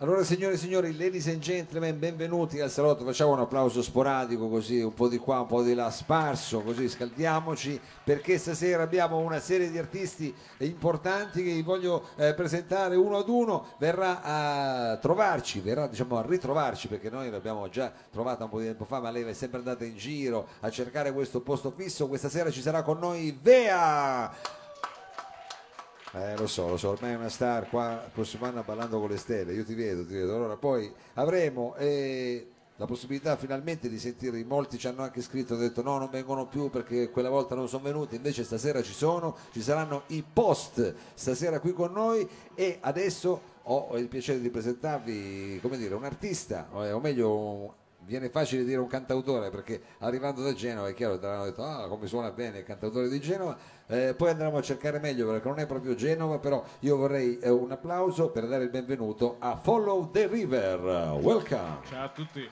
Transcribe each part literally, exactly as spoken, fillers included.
Allora signore e signori, ladies and gentlemen, benvenuti al salotto. Facciamo un applauso sporadico, così un po' di qua, un po' di là, sparso, così scaldiamoci, perché stasera abbiamo una serie di artisti importanti che vi voglio eh, presentare uno ad uno. Verrà a trovarci, verrà diciamo a ritrovarci, perché noi l'abbiamo già trovata un po' di tempo fa, ma lei è sempre andata in giro a cercare questo posto fisso. Questa sera ci sarà con noi Vea. Eh, lo so, lo so, ormai è una star qua, Cosumana ballando con le stelle, io ti vedo, ti vedo. Allora poi avremo eh, la possibilità finalmente di sentire, molti ci hanno anche scritto, hanno detto no, non vengono più perché quella volta non sono venuti, invece stasera ci sono, ci saranno i Post stasera qui con noi. E adesso ho il piacere di presentarvi, come dire, un artista, o meglio... viene facile dire un cantautore, perché arrivando da Genova è chiaro che hanno detto ah, come suona bene il cantautore di Genova, eh, poi andremo a cercare meglio perché non è proprio Genova, però io vorrei eh, un applauso per dare il benvenuto a Follow the River. Welcome. Ciao a tutti.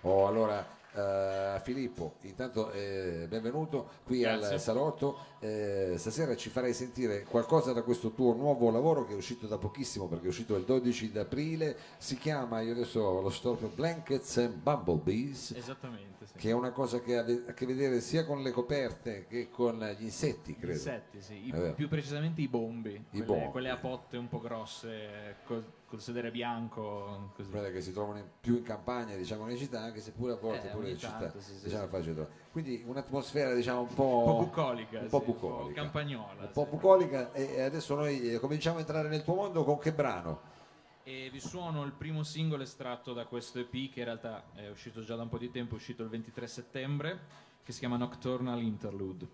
Oh, allora Uh, Filippo, intanto eh, benvenuto qui. Grazie. Al salotto. Eh, stasera ci farei sentire qualcosa da questo tuo nuovo lavoro che è uscito da pochissimo, perché è uscito il dodici d'aprile, si chiama, io adesso lo storpio, Blankets and Bumblebees. Esattamente, sì. Che è una cosa che ha a che vedere sia con le coperte che con gli insetti, credo. Insetti, sì. I, più precisamente i bombi, I quelle, quelle a potte un po' grosse, col, col sedere bianco, così. Quelle che si trovano in, più in campagna, diciamo, in città, anche se pure a volte eh, pure in città, sì, sì, diciamo, sì. Quindi un'atmosfera, diciamo, un po', un po' bucolica, un po' sì, bucolica, un po' campagnola, un po' sì. bucolica. E adesso noi cominciamo a entrare nel tuo mondo con che brano? E vi suono il primo singolo estratto da questo E P, che in realtà è uscito già da un po' di tempo, è uscito il ventitré settembre, che si chiama Nocturnal Interlude.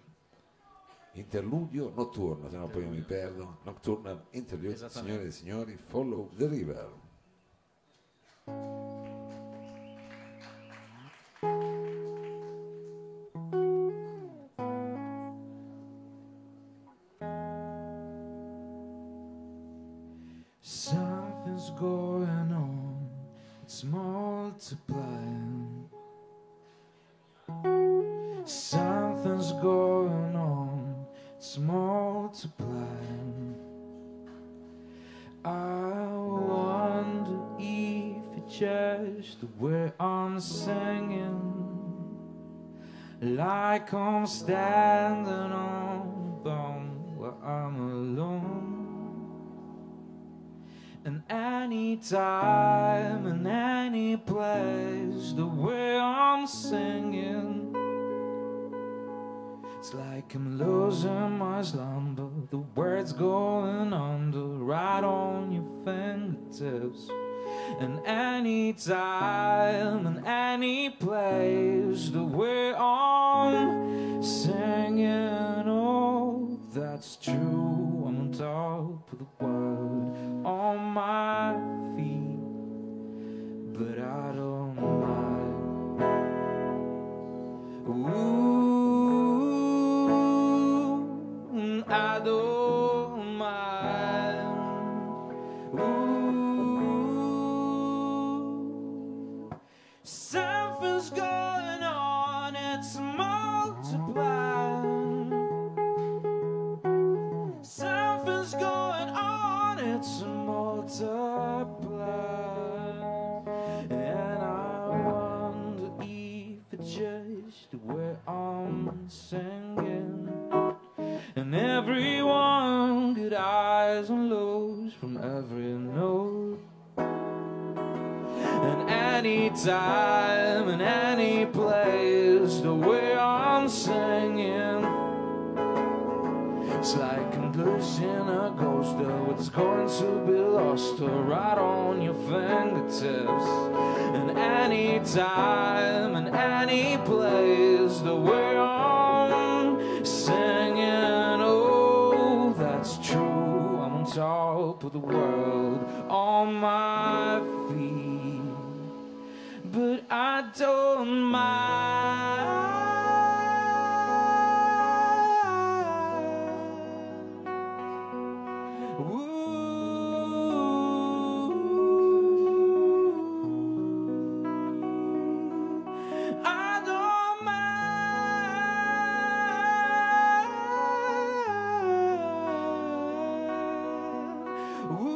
Interludio notturno, se no poi io mi perdo. Nocturnal Interlude, signore e signori, Follow the River. Something's going on, it's multiplying. Something's going on, it's multiplying. I wonder if it's just the way I'm singing, like I'm standing on a bomb where I'm alone. And any time and any place, the way I'm singing, it's like I'm losing my slumber, the words going under, right on your fingertips. And any time and any place, the way I'm singing, oh, that's true. I'm on top of the world, on my feet, but I don't mind. Ooh. I don't mind. Ooh. Something's going on, it's multiplying. Something's going on, it's multiplying. And I wonder if it's just the way I'm singing. And everyone got highs and lows from every note. And any time and any place, the way I'm singing, it's like I'm losing a ghost of what's going to be lost, right on your fingertips. And any time and any place, the way I'm singing, top of the world, on my feet, but I don't mind. Ooh, I don't mind. Ooh.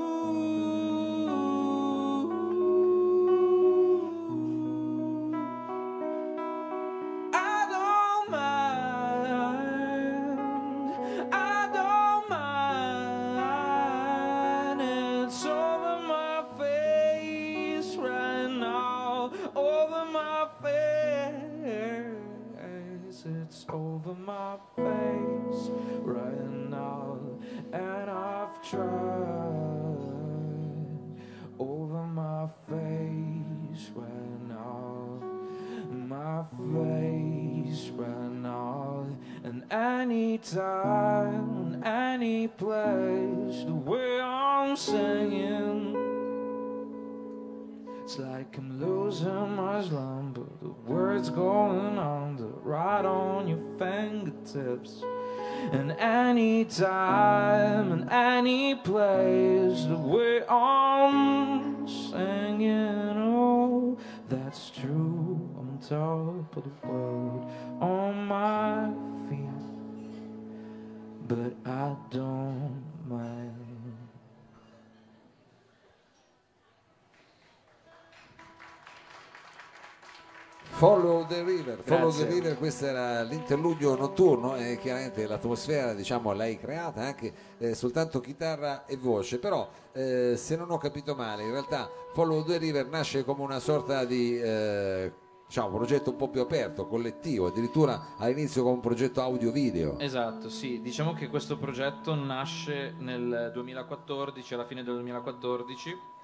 tried over my face right now, my face right now, and any time, any place, the way I'm singing, it's like I'm losing my slumber, the words going under, right on your fingertips. And any time, and any place, the way I'm singing, oh, that's true, on top of the world, on my feet, but I don't mind. Follow the River, Follow the River, questo era l'interludio notturno e chiaramente l'atmosfera, diciamo, l'hai creata anche eh, soltanto chitarra e voce, però eh, se non ho capito male, in realtà Follow the River nasce come una sorta di eh, diciamo, progetto un po' più aperto, collettivo, addirittura all'inizio come un progetto audio-video. Esatto, sì, diciamo che questo progetto nasce nel duemilaquattordici, alla fine del duemilaquattordici,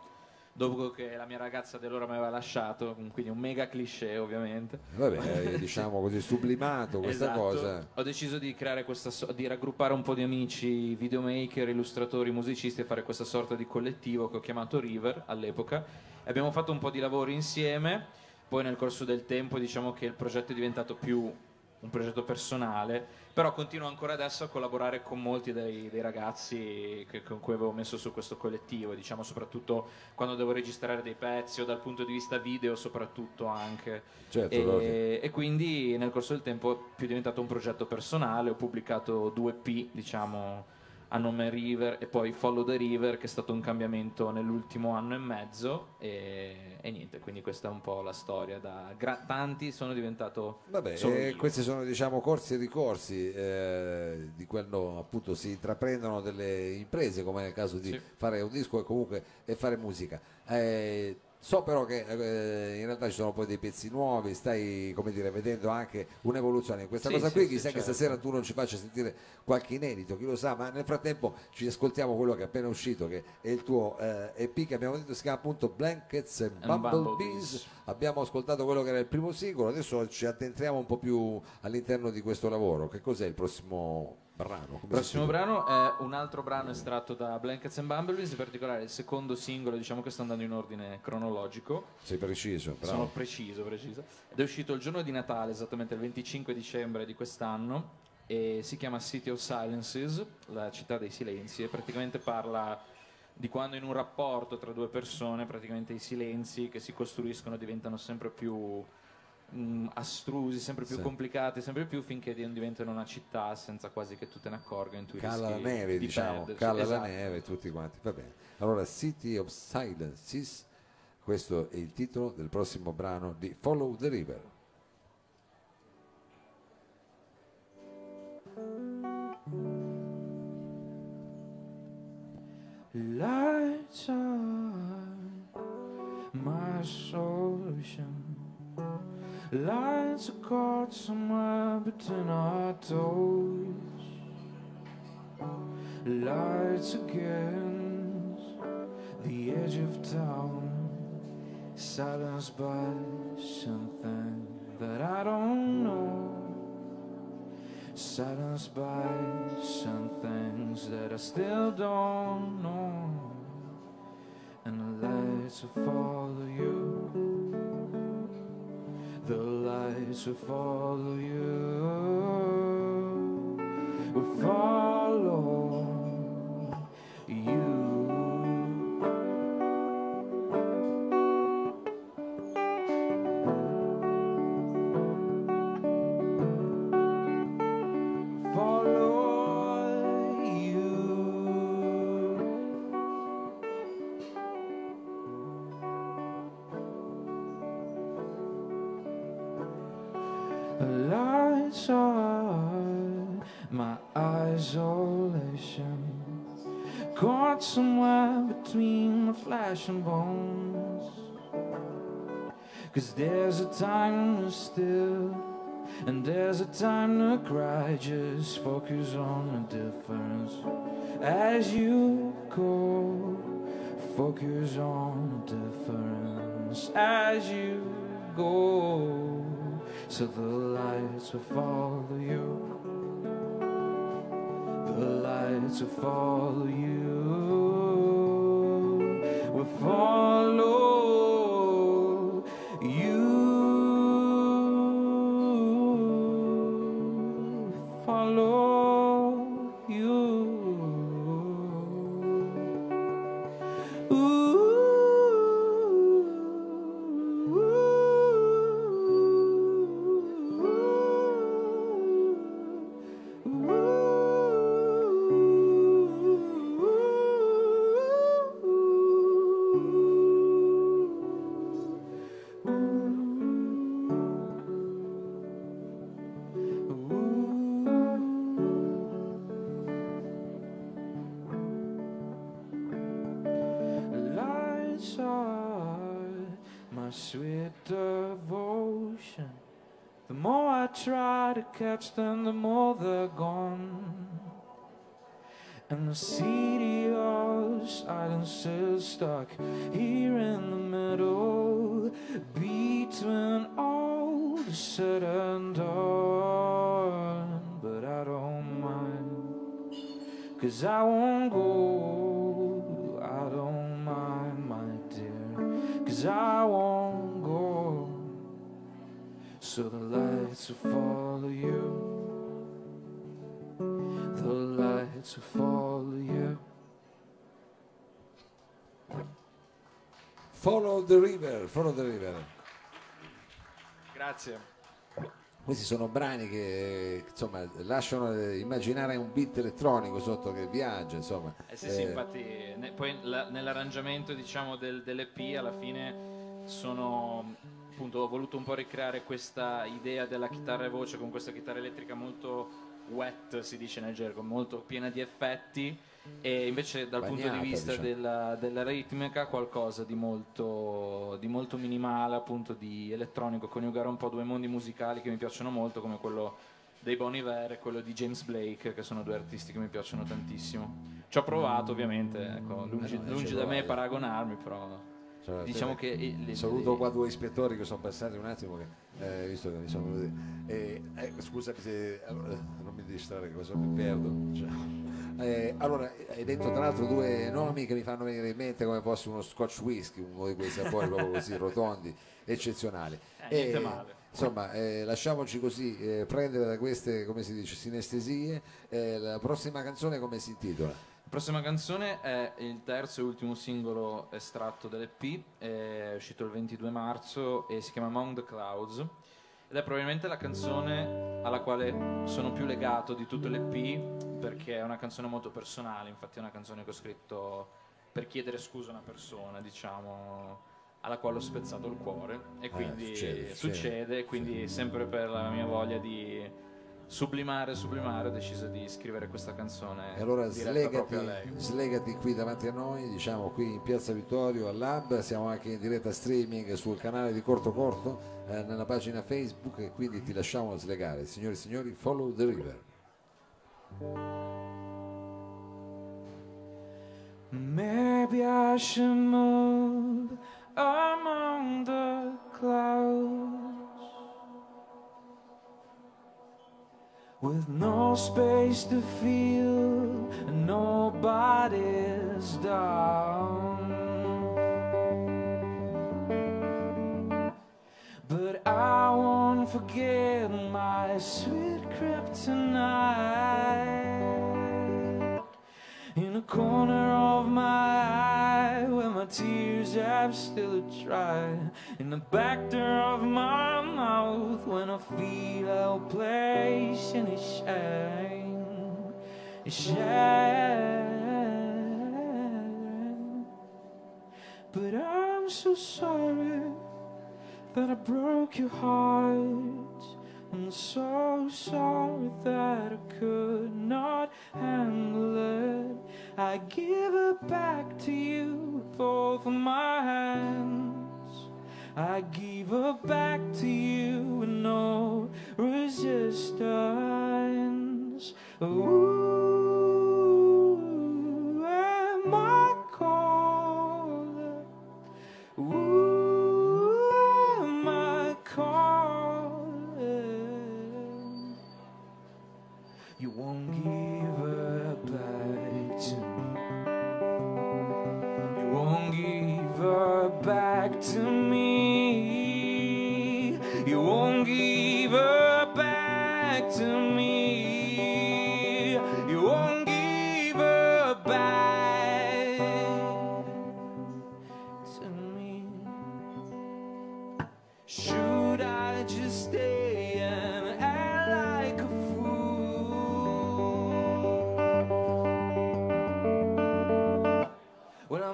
dopo che la mia ragazza dell'ora mi aveva lasciato, quindi un mega cliché ovviamente. Vabbè, diciamo così, sublimato questa esatto. cosa. Ho deciso di creare questa so- di raggruppare un po' di amici, videomaker, illustratori, musicisti e fare questa sorta di collettivo che ho chiamato River all'epoca. Abbiamo fatto un po' di lavori insieme, poi nel corso del tempo diciamo che il progetto è diventato più un progetto personale, però continuo ancora adesso a collaborare con molti dei, dei ragazzi che, con cui avevo messo su questo collettivo, diciamo soprattutto quando devo registrare dei pezzi o dal punto di vista video soprattutto anche. Certo, e, e quindi nel corso del tempo è più diventato un progetto personale, ho pubblicato due E P, diciamo, a nome River e poi Follow the River, che è stato un cambiamento nell'ultimo anno e mezzo e, e niente, quindi questa è un po' la storia, da gra- tanti sono diventato vabbè, solo eh, questi sono, diciamo, corsi e ricorsi eh, di quando appunto si intraprendono delle imprese come nel caso di sì. fare un disco e comunque e fare musica. eh, So però che eh, in realtà ci sono poi dei pezzi nuovi, stai, come dire, vedendo anche un'evoluzione in questa sì, cosa qui, sì, chissà sì, che certo. stasera tu non ci faccia sentire qualche inedito, chi lo sa, ma nel frattempo ci ascoltiamo quello che è appena uscito, che è il tuo eh, E P che abbiamo detto si chiama appunto Blankets and Bumblebees. Abbiamo ascoltato quello che era il primo singolo, adesso ci addentriamo un po' più all'interno di questo lavoro. Che cos'è il prossimo brano? Il prossimo brano è un altro brano estratto da Blankets and Bumblebees, in particolare il secondo singolo, diciamo che sta andando in ordine cronologico. Sei preciso, bravo. Sono preciso, preciso. Ed è uscito il giorno di Natale, esattamente il venticinque dicembre di quest'anno, e si chiama City of Silences, la città dei silenzi, e praticamente parla di quando in un rapporto tra due persone praticamente i silenzi che si costruiscono diventano sempre più astrusi, sempre più sì. complicati, sempre più, finché non diventano una città senza quasi che tu te ne accorga, in cala la neve, di diciamo, perderci. Cala esatto. la neve, tutti quanti. Va bene. Allora, City of Silences, questo è il titolo del prossimo brano di Follow the River. Lights on my solution. Lights are caught somewhere between our toes. Lights against the edge of town, silenced by something that I don't know, silenced by some things that I still don't know. And the lights will follow you, the lights will follow you, will follow you. Lights on my isolation, caught somewhere between my flesh and bones. Cause there's a time to still, and there's a time to cry. Just focus on the difference as you echo, focus on the difference as you go, so the lights will follow you, the lights will follow you, will follow you, follow you. Catch them, the more they're gone. And the city of silences, stuck here in the middle, between all the said and done. But I don't mind, cause I won't go. I don't mind, my dear, cause I won't go. So the lights will follow you, the lights will follow you. Follow the River, Follow the River. Grazie. Questi sono brani che insomma lasciano immaginare un beat elettronico sotto che viaggia, insomma. Eh sì, eh. sì, infatti ne, poi la, nell'arrangiamento, diciamo, del, dell'E P alla fine sono... Appunto, ho voluto un po' ricreare questa idea della chitarra e voce con questa chitarra elettrica molto wet, si dice nel gergo, molto piena di effetti, e invece dal Bagnata, punto di vista diciamo. della, della ritmica qualcosa di molto, di molto minimale, appunto di elettronico, coniugare un po' due mondi musicali che mi piacciono molto, come quello dei Bon Iver e quello di James Blake, che sono due artisti che mi piacciono tantissimo. Ci ho provato ovviamente, ecco, lungi, eh no, lungi da me paragonarmi, però... Cioè, diciamo te, che le, saluto le... qua due ispettori che sono passati un attimo che, eh, visto che mi sono venuti, eh, eh, scusami se allora, non mi distrarre che cosa mi perdo, cioè, eh, allora hai detto tra l'altro due nomi che mi fanno venire in mente come fosse uno Scotch whisky, uno di quei sapori proprio così rotondi, eccezionali, eh, niente e, male. Insomma, eh, lasciamoci così eh, prendere da queste, come si dice, sinestesie. eh, la prossima canzone come si intitola? La prossima canzone è il terzo e ultimo singolo estratto dell'E P, è uscito il ventidue marzo e si chiama Among the Clouds, ed è probabilmente la canzone alla quale sono più legato di tutto l'E P, perché è una canzone molto personale. Infatti è una canzone che ho scritto per chiedere scusa a una persona, diciamo, alla quale ho spezzato il cuore, e quindi eh, succede, succede, quindi sempre per la mia voglia di... sublimare, sublimare, ho deciso di scrivere questa canzone. E allora slegati, slegati qui davanti a noi, diciamo qui in Piazza Vittorio al Lab, siamo anche in diretta streaming sul canale di Corto Corto, eh, nella pagina Facebook, e quindi ti lasciamo slegare. Signori e signori, Follow the River. Maybe I should move among the clouds, with no space to feel, nobody's down. But I won't forget my sweet kryptonite. In a corner of my eye, where my tears have still dry. In the back door of my mouth, when I feel outplaced in a shame, a shame. But I'm so sorry that I broke your heart. I'm so sorry that I could not handle it. I give it back to you, both my hands. I give it back to you with no resistance. Ooh, am I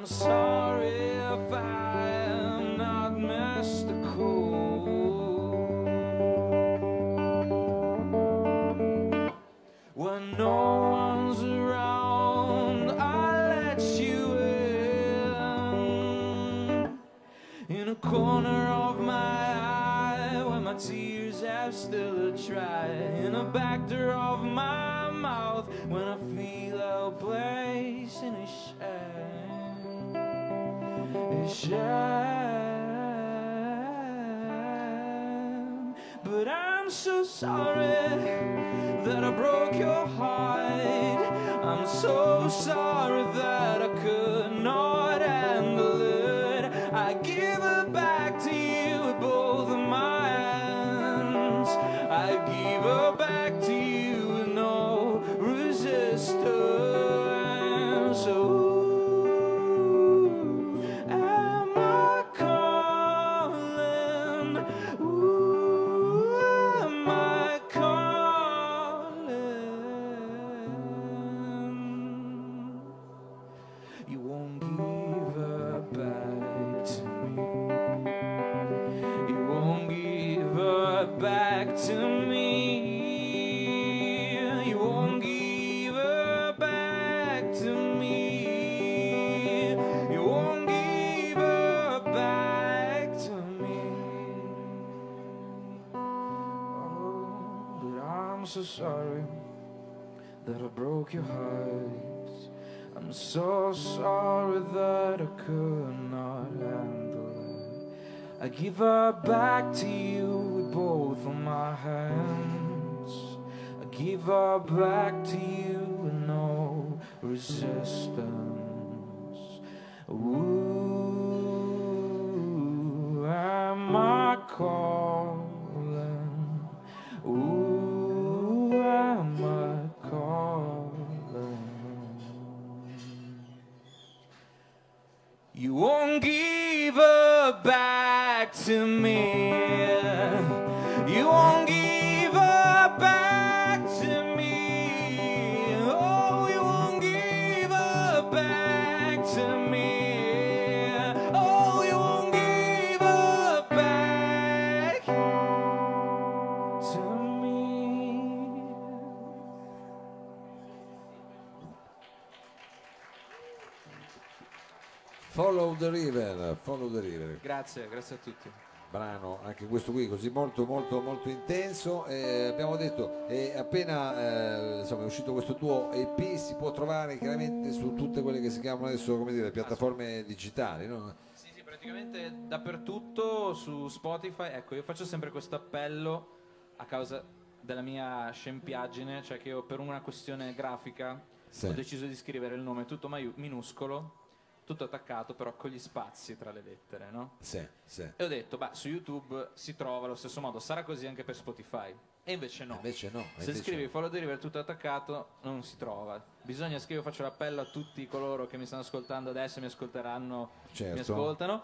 I'm sorry if I am not mystical. When no one's around, I let you in. In a corner of my eye, where my tears have still a try. In a back door of my mouth, when I feel a place in a shade. Shame. But I'm so sorry that I broke your heart. I'm so sorry that I could not handle it. I give it back to you with both of my hands. I give it back to you with no resistance. So I'm so sorry that I broke your heart. I'm so sorry that I could not handle it. I give her back to you with both of my hands. I give her back to you with no resistance. Ooh, am I calling? Ooh. You won't give her back to me. You won't give her back to me. Oh, you won't give her back to me. Oh, you won't give her back to me. Follow the River, Follow the River. Grazie, grazie a tutti. Brano, anche questo qui, così molto molto molto intenso. Eh, abbiamo detto, eh, appena eh, insomma, è uscito questo tuo E P, si può trovare chiaramente su tutte quelle che si chiamano adesso, come dire, piattaforme digitali, no? Sì, sì, praticamente dappertutto, su Spotify. Ecco, io faccio sempre questo appello a causa della mia scempiaggine, cioè che io per una questione grafica sì. ho deciso di scrivere il nome tutto maiu- minuscolo. Tutto attaccato però con gli spazi tra le lettere, no? Sì, sì. E ho detto, bah, su YouTube si trova allo stesso modo, sarà così anche per Spotify. E invece no. Invece no. Se invece scrivi no. Follow the River tutto attaccato non si trova. Bisogna scrivere, faccio l'appello a tutti coloro che mi stanno ascoltando adesso, mi ascolteranno, certo. mi ascoltano.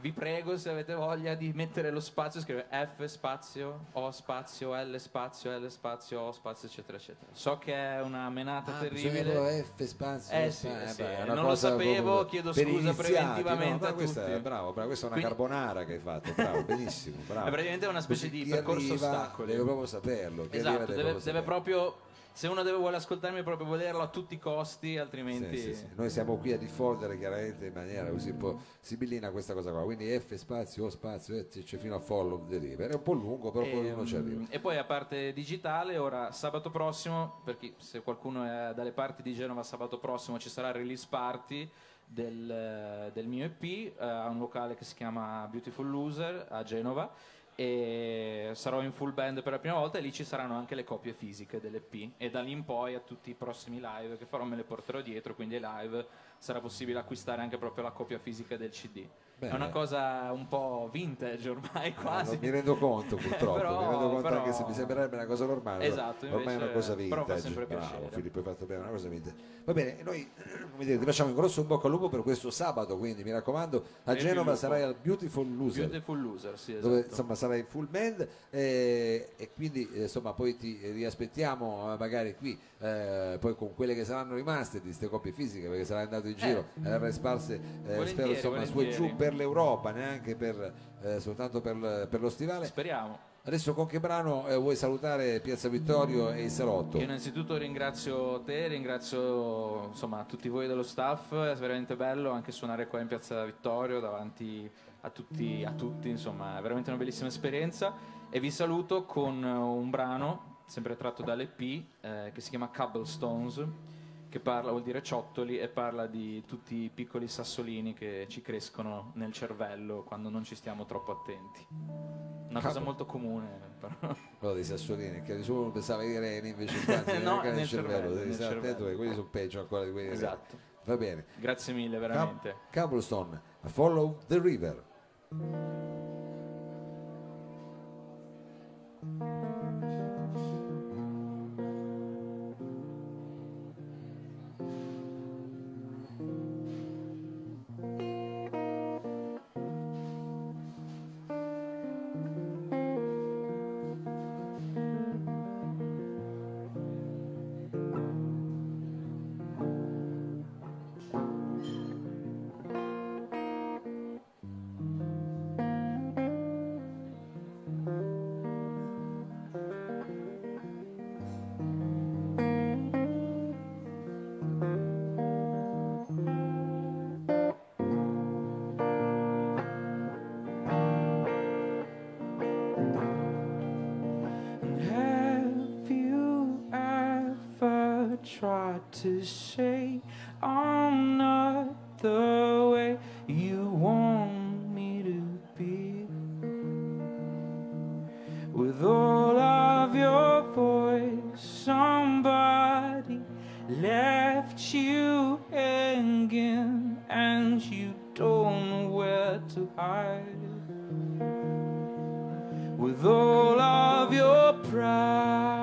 Vi prego, se avete voglia, di mettere lo spazio, scrivere F spazio, O spazio, L spazio, L spazio, O spazio, eccetera, eccetera. So che è una menata ah, terribile. F spazio, eh, sì, eh, sì. Beh, non lo sapevo, chiedo scusa preventivamente no, a questa, tutti. Bravo, bravo, questa è una Quindi... carbonara che hai fatto, bravo, benissimo, bravo. È praticamente una specie di percorso arriva, ostacoli. Deve proprio saperlo. Esatto, arriva, deve, deve, proprio deve proprio... Se uno deve, vuole ascoltarmi è proprio volerlo a tutti i costi, altrimenti... Sì, sì, sì. Noi siamo qui a diffondere chiaramente in maniera così un po' sibillina questa cosa qua, quindi F spazio, O spazio, c'è cioè fino a Follow the River, è un po' lungo però e, poi uno ci arriva. E poi a parte digitale, ora sabato prossimo, per chi, se qualcuno è dalle parti di Genova, sabato prossimo ci sarà il release party del, del mio E P a un locale che si chiama Beautiful Loser a Genova. E sarò in full band per la prima volta e lì ci saranno anche le copie fisiche dell'E P e da lì in poi a tutti i prossimi live che farò me le porterò dietro, quindi ai live sarà possibile acquistare anche proprio la copia fisica del C D. Beh, è una cosa un po' vintage ormai quasi, mi rendo conto purtroppo però, mi rendo conto però... anche se mi sembrerebbe una cosa normale, esatto, invece, ormai è una cosa vintage, però fa sempre piacere. Bravo Filippo, hai fatto bene, una cosa vintage. Va bene, noi come dire, ti facciamo un grosso bocca al lupo per questo sabato, quindi mi raccomando a e Genova sarai al Beautiful Loser Beautiful Loser, sì, esatto. Dove, insomma, sarà in full band, eh, e quindi eh, insomma poi ti riaspettiamo eh, magari qui eh, poi con quelle che saranno rimaste di queste coppie fisiche, perché sarai andato in giro eh. a resparse eh, spero insomma su e giù per l'Europa, neanche per eh, soltanto per, per lo stivale, speriamo. Adesso con che brano eh, vuoi salutare Piazza Vittorio e il Salotto? Io innanzitutto ringrazio te, ringrazio insomma tutti voi dello staff, è veramente bello anche suonare qua in Piazza Vittorio davanti a tutti, a tutti insomma, è veramente una bellissima esperienza, e vi saluto con un brano sempre tratto dall'E P eh, che si chiama Cobblestones, che parla, vuol dire ciottoli, e parla di tutti i piccoli sassolini che ci crescono nel cervello quando non ci stiamo troppo attenti. Una Cab- cosa molto comune, però. Quello dei sassolini, che nessuno pensava di reni, invece infatti, no, nel, nel cervello, devi stare attento che quelli sono peggio ancora di quelli. Esatto. Va bene. Grazie mille, veramente. Cab- Cobblestone, Follow the River. Tried to say I'm not the way you want me to be, with all of your voice somebody left you hanging and you don't know where to hide, with all of your pride.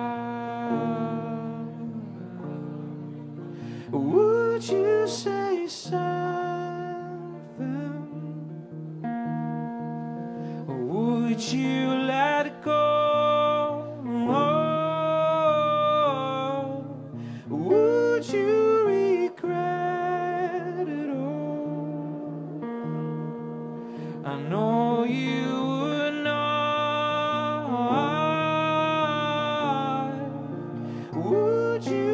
Would you say something? Or would you let it go? Oh, would you regret it all? I know you would not. Would you?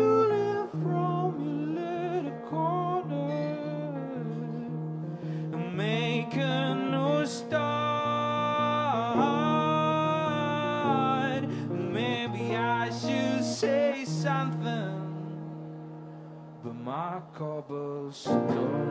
But my cobblestone.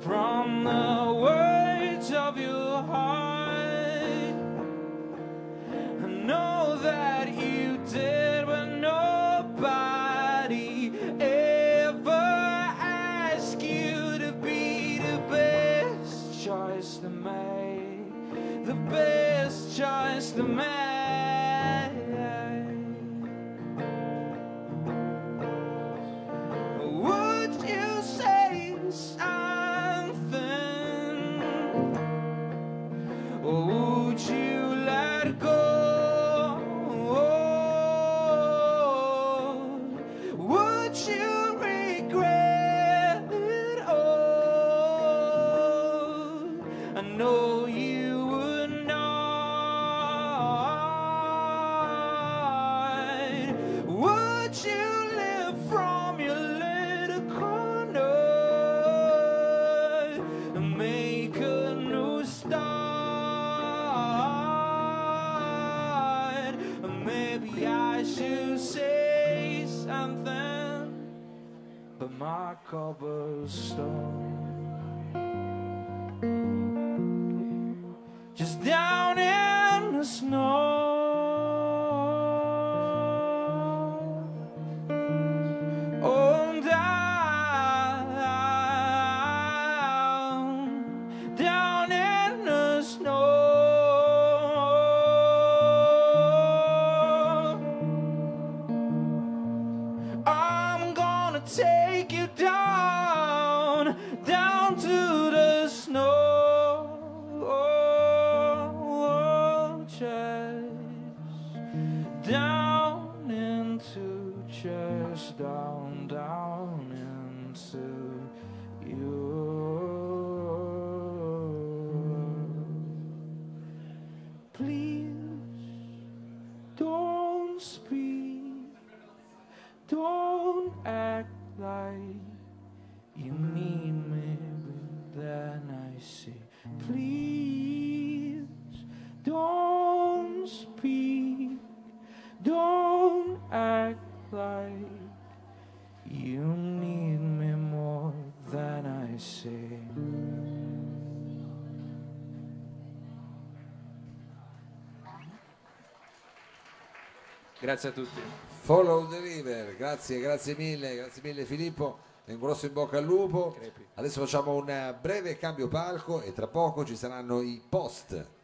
From the words of your heart, I know that you did, but nobody ever asked you to be the best choice to make, the best choice to make. Stop. but my cobblestone, just down in the snow. Oh, down, down in the snow. I'm gonna take you down, down to the snow. Oh, oh, just down into, just down, down into you. Please don't speak, don't act like you need me, but then I say, please don't speak, don't act like you need me more than I say. Grazie a tutti. Follow the River, grazie, grazie mille, grazie mille Filippo, un grosso in bocca al lupo. Adesso facciamo un breve cambio palco e tra poco ci saranno i post.